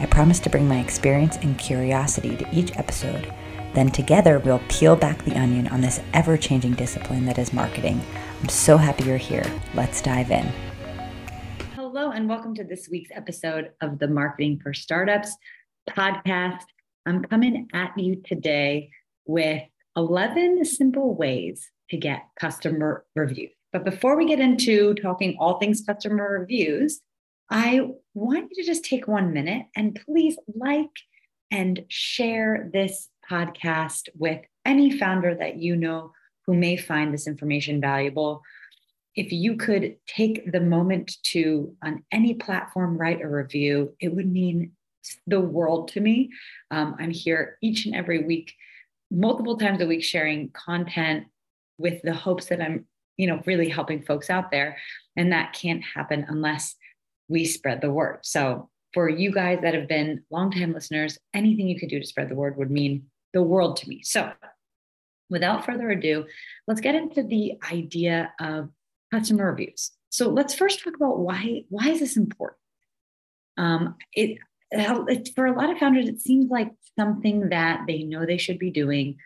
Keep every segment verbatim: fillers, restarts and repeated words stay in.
I promise to bring my experience and curiosity to each episode. Then together, we'll peel back the onion on this ever-changing discipline that is marketing. I'm so happy you're here. Let's dive in. Hello, and welcome to this week's episode of the Marketing for Startups podcast. I'm coming at you today with eleven simple ways to get customer reviews. But before we get into talking all things customer reviews, I want you to just take one minute and please like and share this podcast with any founder that you know who may find this information valuable. If you could take the moment to, on any platform, write a review, it would mean the world to me. Um, I'm here each and every week, multiple times a week, sharing content with the hopes that I'm, you know, really helping folks out there. And that can't happen unless we spread the word. So for you guys that have been longtime listeners, anything you could do to spread the word would mean the world to me. So without further ado, let's get into the idea of customer reviews. So let's first talk about why, why is this important? Um, it, it, for a lot of founders, it seems like something that they know they should be doing,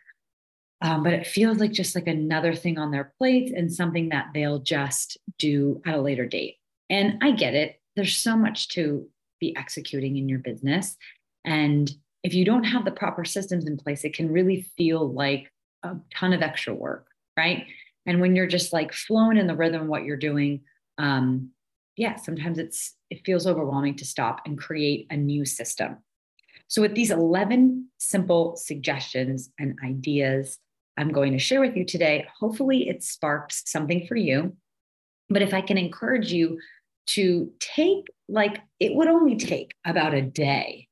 um, but it feels like just like another thing on their plate and something that they'll just do at a later date. And I get it. There's so much to be executing in your business. And if you don't have the proper systems in place, it can really feel like a ton of extra work, right? And when you're just like flowing in the rhythm of what you're doing, um, yeah, sometimes it's it feels overwhelming to stop and create a new system. So with these eleven simple suggestions and ideas I'm going to share with you today, hopefully it sparks something for you. But if I can encourage you to take, like, it would only take about a day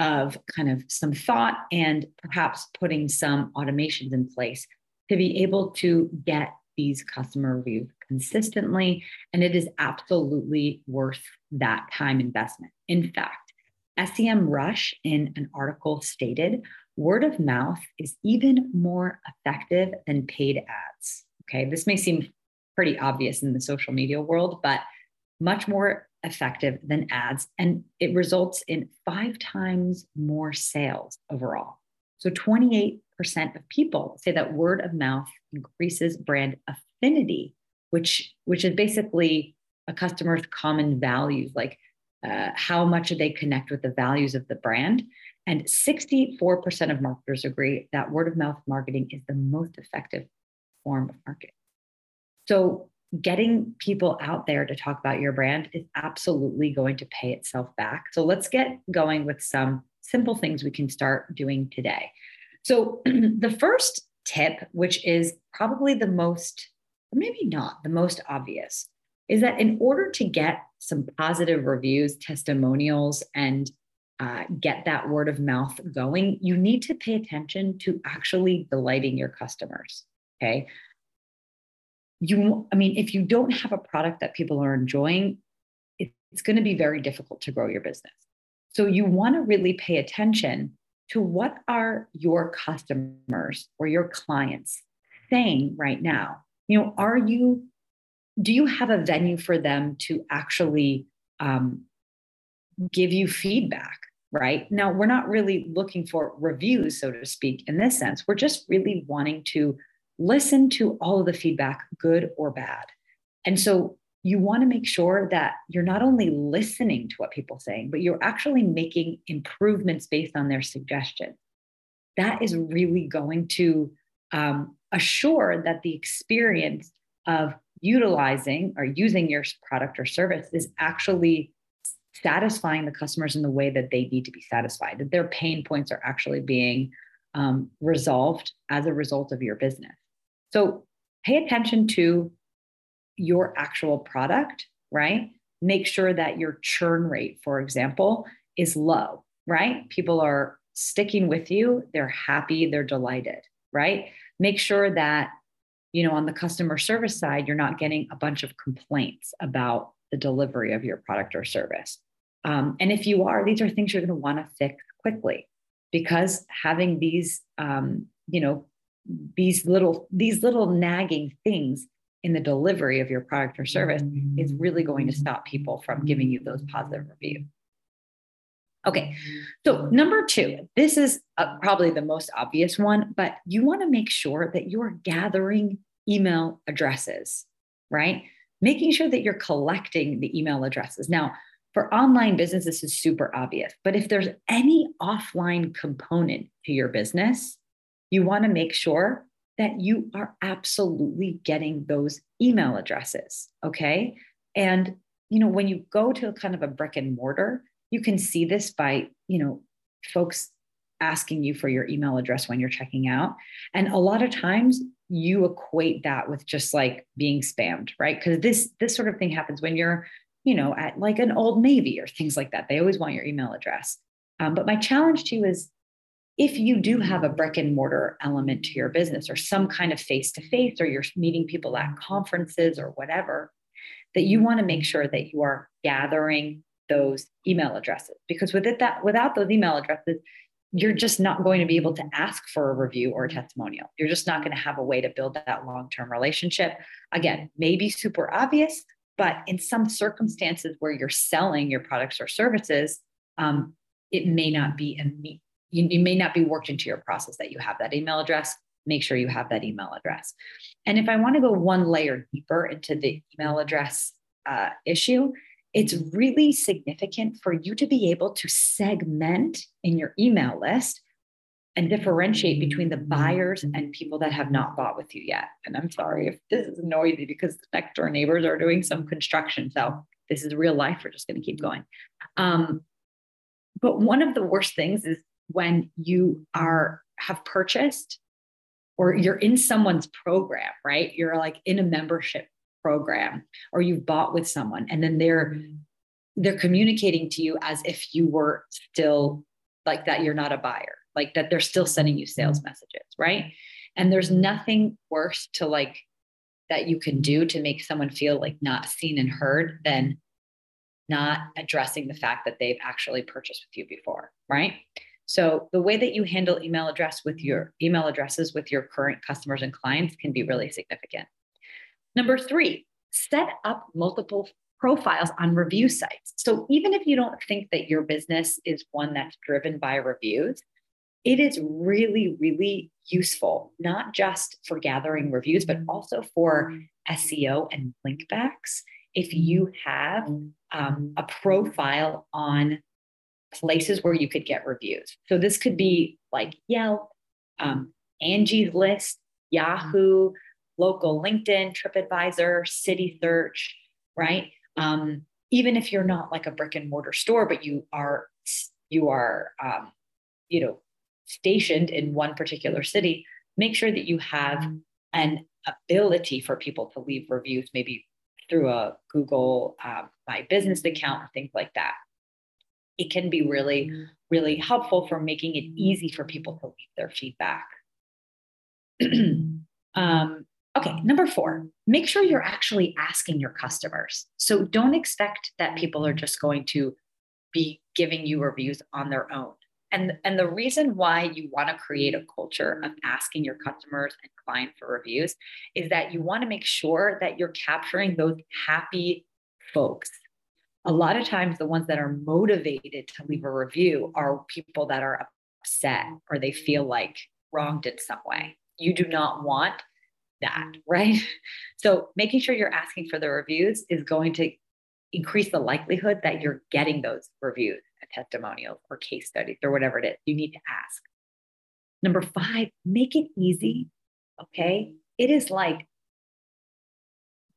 of kind of some thought and perhaps putting some automations in place to be able to get these customer reviews consistently. And it is absolutely worth that time investment. In fact, S E M Rush in an article stated, word of mouth is even more effective than paid ads. Okay, this may seem pretty obvious in the social media world, but much more effective than ads, and it results in five times more sales overall. So twenty-eight percent of people say that word of mouth increases brand affinity, which, which is basically a customer's common values, like uh, how much they connect with the values of the brand. And sixty-four percent of marketers agree that word of mouth marketing is the most effective form of marketing. So getting people out there to talk about your brand is absolutely going to pay itself back. So let's get going with some simple things we can start doing today. So the first tip, which is probably the most, or maybe not the most obvious, is that in order to get some positive reviews, testimonials, and uh, get that word of mouth going, you need to pay attention to actually delighting your customers, okay? You, I mean, if you don't have a product that people are enjoying, it, it's going to be very difficult to grow your business. So you want to really pay attention to what are your customers or your clients saying right now. You know, are you, do you have a venue for them to actually um, give you feedback, right? Now, we're not really looking for reviews, so to speak, in this sense. We're just really wanting to listen to all of the feedback, good or bad. And so you want to make sure that you're not only listening to what people are saying, but you're actually making improvements based on their suggestions. That is really going to um, assure that the experience of utilizing or using your product or service is actually satisfying the customers in the way that they need to be satisfied, that their pain points are actually being um, resolved as a result of your business. So pay attention to your actual product, right? Make sure that your churn rate, for example, is low, right? People are sticking with you, they're happy, they're delighted, right? Make sure that, you know, on the customer service side, you're not getting a bunch of complaints about the delivery of your product or service. Um, and if you are, these are things you're going to want to fix quickly, because having these, um, you know, these little, these little nagging things in the delivery of your product or service is really going to stop people from giving you those positive reviews. Okay, so number two, this is uh, probably the most obvious one, but you want to make sure that you're gathering email addresses, right? Making sure that you're collecting the email addresses. Now, for online business, this is super obvious, but if there's any offline component to your business, you want to make sure that you are absolutely getting those email addresses, okay? And, you know, when you go to kind of a brick and mortar, you can see this by, you know, folks asking you for your email address when you're checking out. And a lot of times you equate that with just like being spammed, right? Because this, this sort of thing happens when you're, you know, at like an Old Navy or things like that. They always want your email address. Um, but my challenge to you is, if you do have a brick and mortar element to your business or some kind of face-to-face, or you're meeting people at conferences or whatever, that you want to make sure that you are gathering those email addresses, because with it, that, without those email addresses, you're just not going to be able to ask for a review or a testimonial. You're just not going to have a way to build that long-term relationship. Again, maybe super obvious, but in some circumstances where you're selling your products or services, um, it may not be immediate. You, you may not be worked into your process that you have that email address. Make sure you have that email address. And if I want to go one layer deeper into the email address uh, issue, it's really significant for you to be able to segment in your email list and differentiate between the buyers and people that have not bought with you yet. And I'm sorry if this is noisy, because the next door neighbors are doing some construction. So this is real life. We're just going to keep going. Um, but one of the worst things is when you are have purchased, or you're in someone's program, right? You're like in a membership program, or you've bought with someone, and then they're they're communicating to you as if you were still like that you're not a buyer, like that they're still sending you sales messages, right? And there's nothing worse to like that you can do to make someone feel like not seen and heard than not addressing the fact that they've actually purchased with you before, right? So the way that you handle email address with your email addresses with your current customers and clients can be really significant. Number three, set up multiple profiles on review sites. So even if you don't think that your business is one that's driven by reviews, it is really, really useful, not just for gathering reviews, but also for S E O and linkbacks. If you have um, a profile on places where you could get reviews. So this could be like Yelp, um, Angie's List, Yahoo, local LinkedIn, TripAdvisor, City Search, right? Um, even if you're not like a brick and mortar store, but you are, you are, um, you know, stationed in one particular city, make sure that you have an ability for people to leave reviews, maybe through a Google um, My Business account, things like that. It can be really, really helpful for making it easy for people to leave their feedback. um, okay, number four, make sure you're actually asking your customers. So don't expect that people are just going to be giving you reviews on their own. And, and the reason why you want to create a culture of asking your customers and clients for reviews is that you want to make sure that you're capturing those happy folks. A lot of times the ones that are motivated to leave a review are people that are upset or they feel like wronged in some way. You do not want that, right? So making sure you're asking for the reviews is going to increase the likelihood that you're getting those reviews and testimonials or case studies or whatever it is. You need to ask. Number five, make it easy, okay? It is like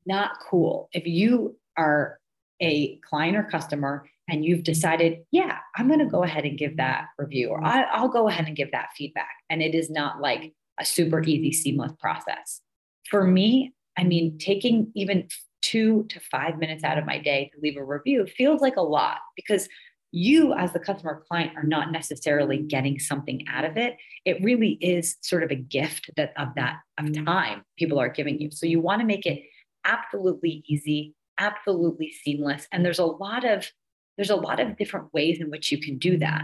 not cool if you are a client or customer and you've decided, yeah, I'm going to go ahead and give that review, or I, I'll go ahead and give that feedback. And it is not like a super easy, seamless process. For me, I mean, taking even two to five minutes out of my day to leave a review feels like a lot, because you as the customer client are not necessarily getting something out of it. It really is sort of a gift that of that of time people are giving you. So you want to make it absolutely easy, absolutely seamless. And there's a lot of there's a lot of different ways in which you can do that.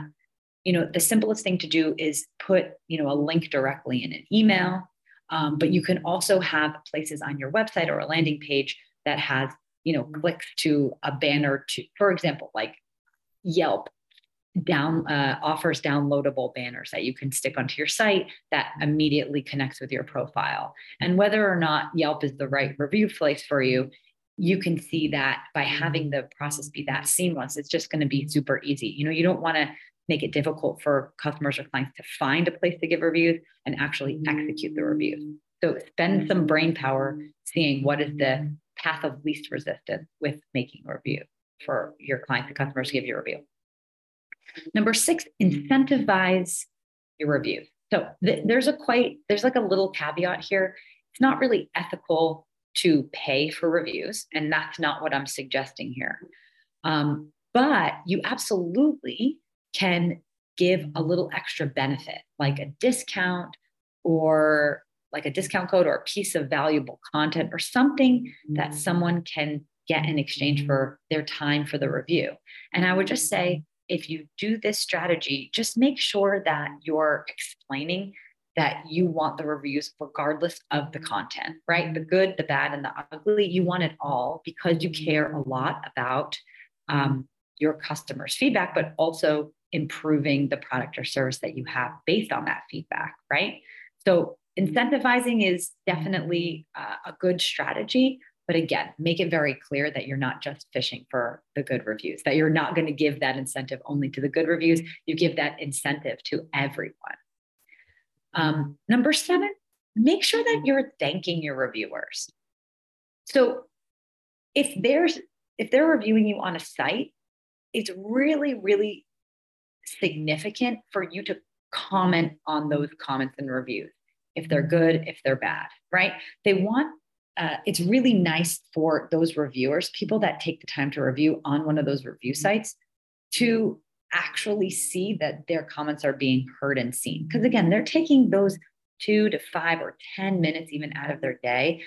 You know, the simplest thing to do is put, you know, a link directly in an email, um, but you can also have places on your website or a landing page that has, you know, clicks to a banner to, for example, like Yelp down uh, offers downloadable banners that you can stick onto your site that immediately connects with your profile. And whether or not Yelp is the right review place for you, you can see that by having the process be that seamless. It's just going to be super easy. You know, you don't want to make it difficult for customers or clients to find a place to give reviews and actually execute the reviews. So spend some brain power seeing what is the path of least resistance with making a review for your clients and customers to give you a review. Number six, incentivize your reviews. So th- there's a quite, there's like a little caveat here. It's not really ethical to pay for reviews, and that's not what I'm suggesting here. Um, but you absolutely can give a little extra benefit, like a discount or like a discount code or a piece of valuable content or something that someone can get in exchange for their time for the review. And I would just say, if you do this strategy, just make sure that you're explaining that you want the reviews regardless of the content, right? The good, the bad, and the ugly, you want it all because you care a lot about um, your customers' feedback, but also improving the product or service that you have based on that feedback, right? So incentivizing is definitely uh, a good strategy, but again, make it very clear that you're not just fishing for the good reviews, that you're not going to give that incentive only to the good reviews. You give that incentive to everyone. Um, number seven, make sure that you're thanking your reviewers. So if there's, if they're reviewing you on a site, it's really, really significant for you to comment on those comments and reviews, if they're good, if they're bad, right? They want, uh, it's really nice for those reviewers, people that take the time to review on one of those review sites, to actually see that their comments are being heard and seen. Because again, they're taking those two to five or ten minutes even out of their day,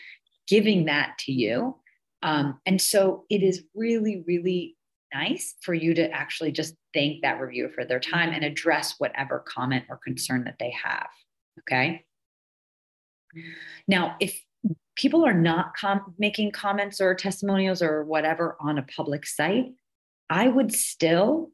giving that to you. Um, and so it is really, really nice for you to actually just thank that reviewer for their time and address whatever comment or concern that they have. Okay. Now, if people are not com- making comments or testimonials or whatever on a public site, I would still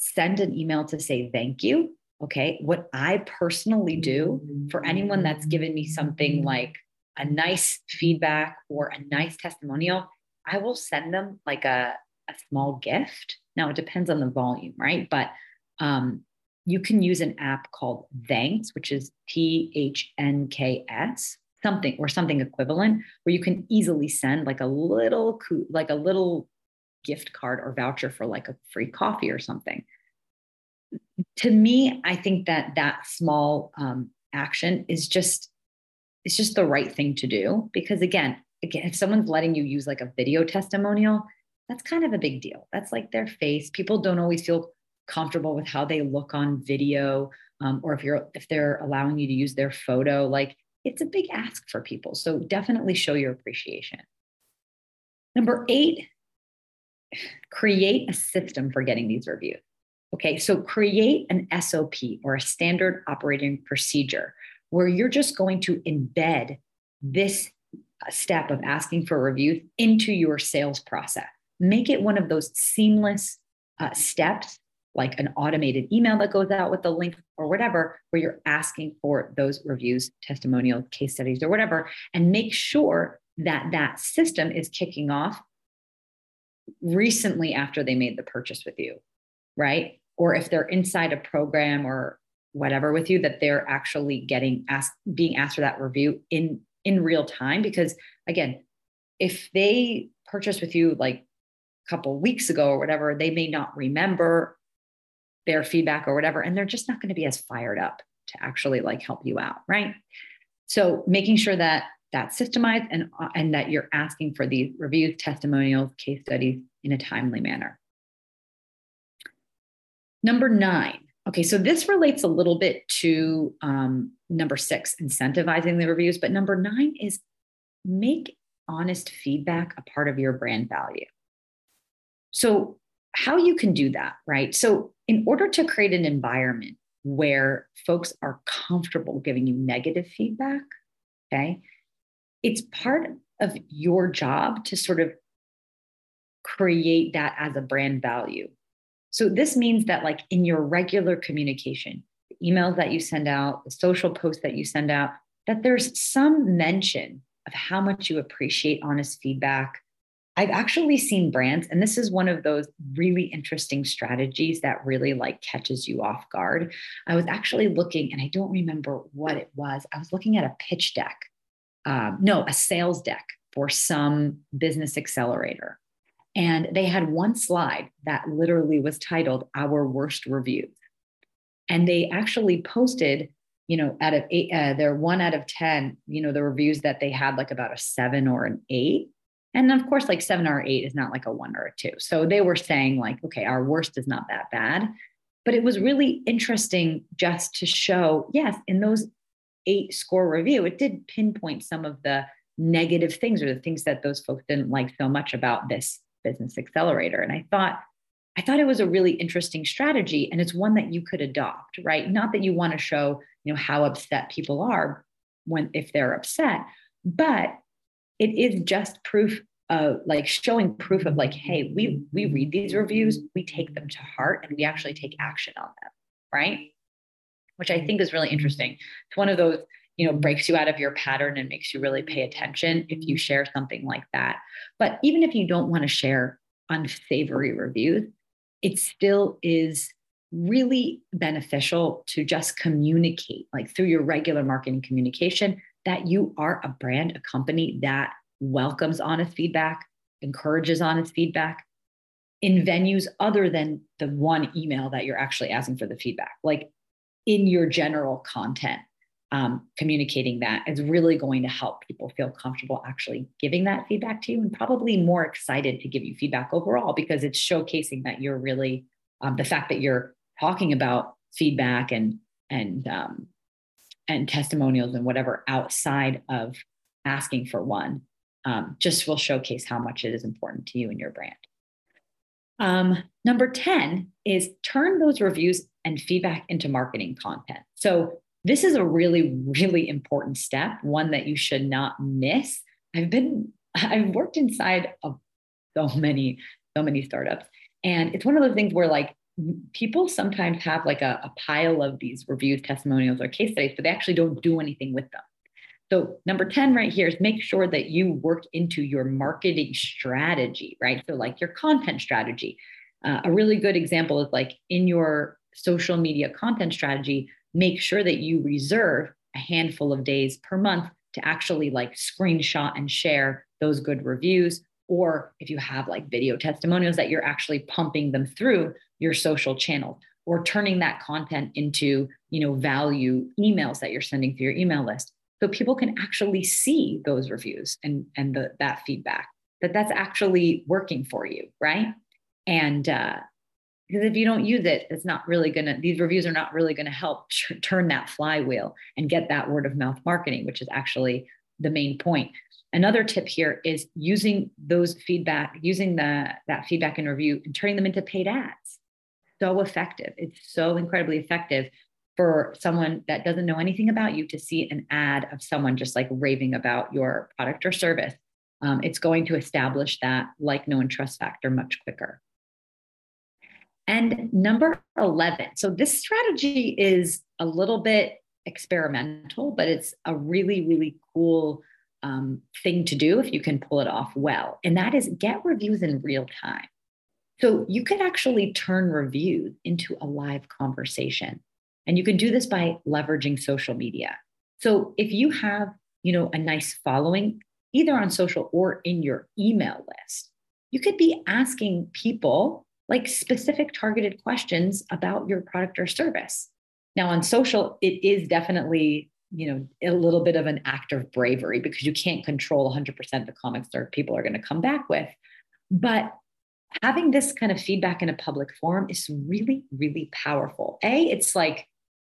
send an email to say thank you. Okay. What I personally do for anyone that's given me something like a nice feedback or a nice testimonial, I will send them like a, a small gift. Now, it depends on the volume, right? But um, you can use an app called THNKS, which is T H N K S, something or something equivalent, where you can easily send like a little, like a little gift card or voucher for like a free coffee or something. To me, I think that that small um, action is just, it's just the right thing to do. Because again, again, if someone's letting you use like a video testimonial, that's kind of a big deal. That's like their face. People don't always feel comfortable with how they look on video, um, or if you're if they're allowing you to use their photo, like it's a big ask for people. So definitely show your appreciation. Number eight, create a system for getting these reviews. Okay, so create an S O P or a standard operating procedure where you're just going to embed this step of asking for reviews into your sales process. Make it one of those seamless uh, steps, like an automated email that goes out with the link or whatever, where you're asking for those reviews, testimonials, case studies, or whatever, and make sure that that system is kicking off recently after they made the purchase with you, right? Or if they're inside a program or whatever with you, that they're actually getting asked, being asked for that review in, in real time. Because again, if they purchased with you like a couple weeks ago or whatever, they may not remember their feedback or whatever, and they're just not going to be as fired up to actually like help you out, right? So making sure that that's systemized and, and that you're asking for these reviews, testimonials, case studies in a timely manner. Number nine. Okay, so this relates a little bit to um, number six, incentivizing the reviews. But number nine is make honest feedback a part of your brand value. So how you can do that, right? So in order to create an environment where folks are comfortable giving you negative feedback, okay, it's part of your job to sort of create that as a brand value. So this means that, like, in your regular communication, the emails that you send out, the social posts that you send out, that there's some mention of how much you appreciate honest feedback. I've actually seen brands, and this is one of those really interesting strategies that really like catches you off guard. I was actually looking, and I don't remember what it was. I was looking at a pitch deck, um, no, a sales deck for some business accelerator. And they had one slide that literally was titled "Our Worst Reviews," and they actually posted, you know, out of eight, uh, their one out of ten, you know, the reviews that they had, like about a seven or an eight, and of course, like seven or eight is not like a one or a two. So they were saying, like, okay, our worst is not that bad, but it was really interesting just to show, yes, in those eight score review, it did pinpoint some of the negative things or the things that those folks didn't like so much about this business accelerator. And I thought, I thought it was a really interesting strategy, and it's one that you could adopt, right? Not that you want to show, you know, how upset people are when, if they're upset, but it is just proof of, like, showing proof of, like, hey, we, we read these reviews, we take them to heart, and we actually take action on them, right? Which I think is really interesting. It's one of those, you know, breaks you out of your pattern and makes you really pay attention if you share something like that. But even if you don't want to share unsavory reviews, it still is really beneficial to just communicate, like, through your regular marketing communication, that you are a brand, a company that welcomes honest feedback, encourages honest feedback in venues other than the one email that you're actually asking for the feedback, like in your general content. Um, communicating that is really going to help people feel comfortable actually giving that feedback to you, and probably more excited to give you feedback overall, because it's showcasing that you're really, um, the fact that you're talking about feedback and and um, and testimonials and whatever outside of asking for one, um, just will showcase how much it is important to you and your brand. Um, number ten is turn those reviews and feedback into marketing content. So this is a really, really important step, one that you should not miss. I've been, I've worked inside of so many, so many startups. And it's one of those things where, like, people sometimes have like a, a pile of these reviews, testimonials, or case studies, but they actually don't do anything with them. So number ten right here is make sure that you work into your marketing strategy, right? So, like, your content strategy. Uh, a really good example is, like, in your social media content strategy, make sure that you reserve a handful of days per month to actually, like, screenshot and share those good reviews. Or if you have, like, video testimonials, that you're actually pumping them through your social channels, or turning that content into, you know, value emails that you're sending through your email list. So people can actually see those reviews and, and the, that feedback, that that's actually working for you, right? And, uh, because if you don't use it, it's not really going to, these reviews are not really going to help tr- turn that flywheel and get that word of mouth marketing, which is actually the main point. Another tip here is using those feedback, using the, that feedback and review and turning them into paid ads. So effective. It's so incredibly effective for someone that doesn't know anything about you to see an ad of someone just, like, raving about your product or service. Um, it's going to establish that like, know, and trust factor much quicker. And number eleven, so this strategy is a little bit experimental, but it's a really, really cool um, thing to do if you can pull it off well. And that is get reviews in real time. So you could actually turn reviews into a live conversation. And you can do this by leveraging social media. So if you have, you know, a nice following, either on social or in your email list, you could be asking people, like, specific targeted questions about your product or service. Now, on social, it is definitely, you know, a little bit of an act of bravery, because you can't control one hundred percent the comments that people are going to come back with. But having this kind of feedback in a public forum is really, really powerful. A, it's like,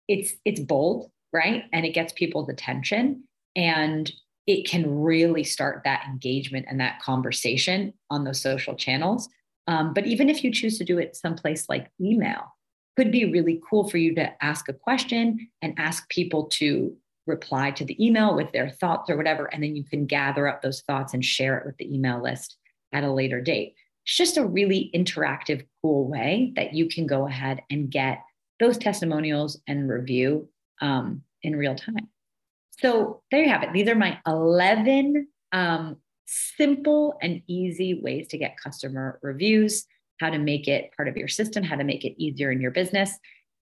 it's, it's bold, right? And it gets people's attention, and it can really start that engagement and that conversation on those social channels. Um, but even if you choose to do it someplace like email, could be really cool for you to ask a question and ask people to reply to the email with their thoughts or whatever. And then you can gather up those thoughts and share it with the email list at a later date. It's just a really interactive, cool way that you can go ahead and get those testimonials and review um, in real time. So there you have it. These are my eleven um, simple and easy ways to get customer reviews, how to make it part of your system, how to make it easier in your business.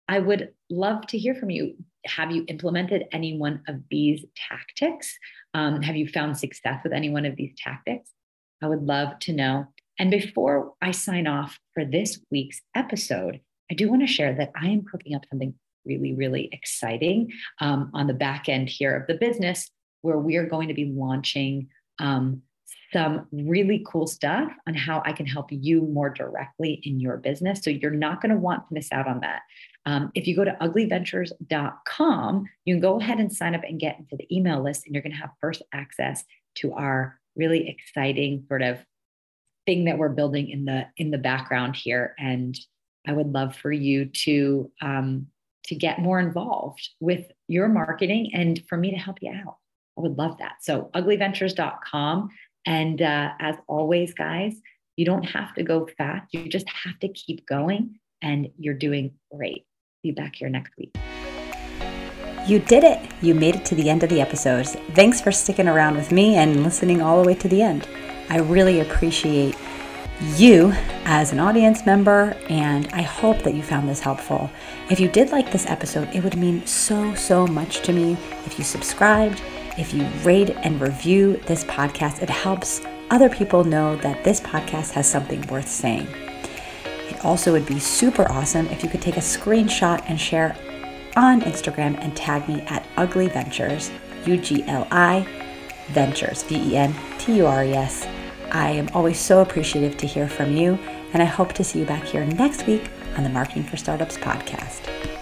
I would love to hear from you. Have you implemented any one of these tactics? Um, have you found success with any one of these tactics? I would love to know. And before I sign off for this week's episode, I do want to share that I am cooking up something really, really exciting um, on the back end here of the business, where we are going to be launching um, some really cool stuff on how I can help you more directly in your business. So you're not going to want to miss out on that. Um, if you go to ugly ventures dot com, you can go ahead and sign up and get into the email list, and you're going to have first access to our really exciting sort of thing that we're building in the, in the background here. And I would love for you to, um, to get more involved with your marketing and for me to help you out. I would love that. So ugly ventures dot com. And uh, as always, guys, you don't have to go fast. You just have to keep going, and you're doing great. Be back here next week. You did it. You made it to the end of the episodes. Thanks for sticking around with me and listening all the way to the end. I really appreciate you as an audience member, and I hope that you found this helpful. If you did like this episode, it would mean so, so much to me if you subscribed. If you rate and review this podcast, it helps other people know that this podcast has something worth saying. It also would be super awesome if you could take a screenshot and share on Instagram and tag me at Ugly Ventures, U G L I Ventures, V E N T U R E S. I am always so appreciative to hear from you, and I hope to see you back here next week on the Marketing for Startups podcast.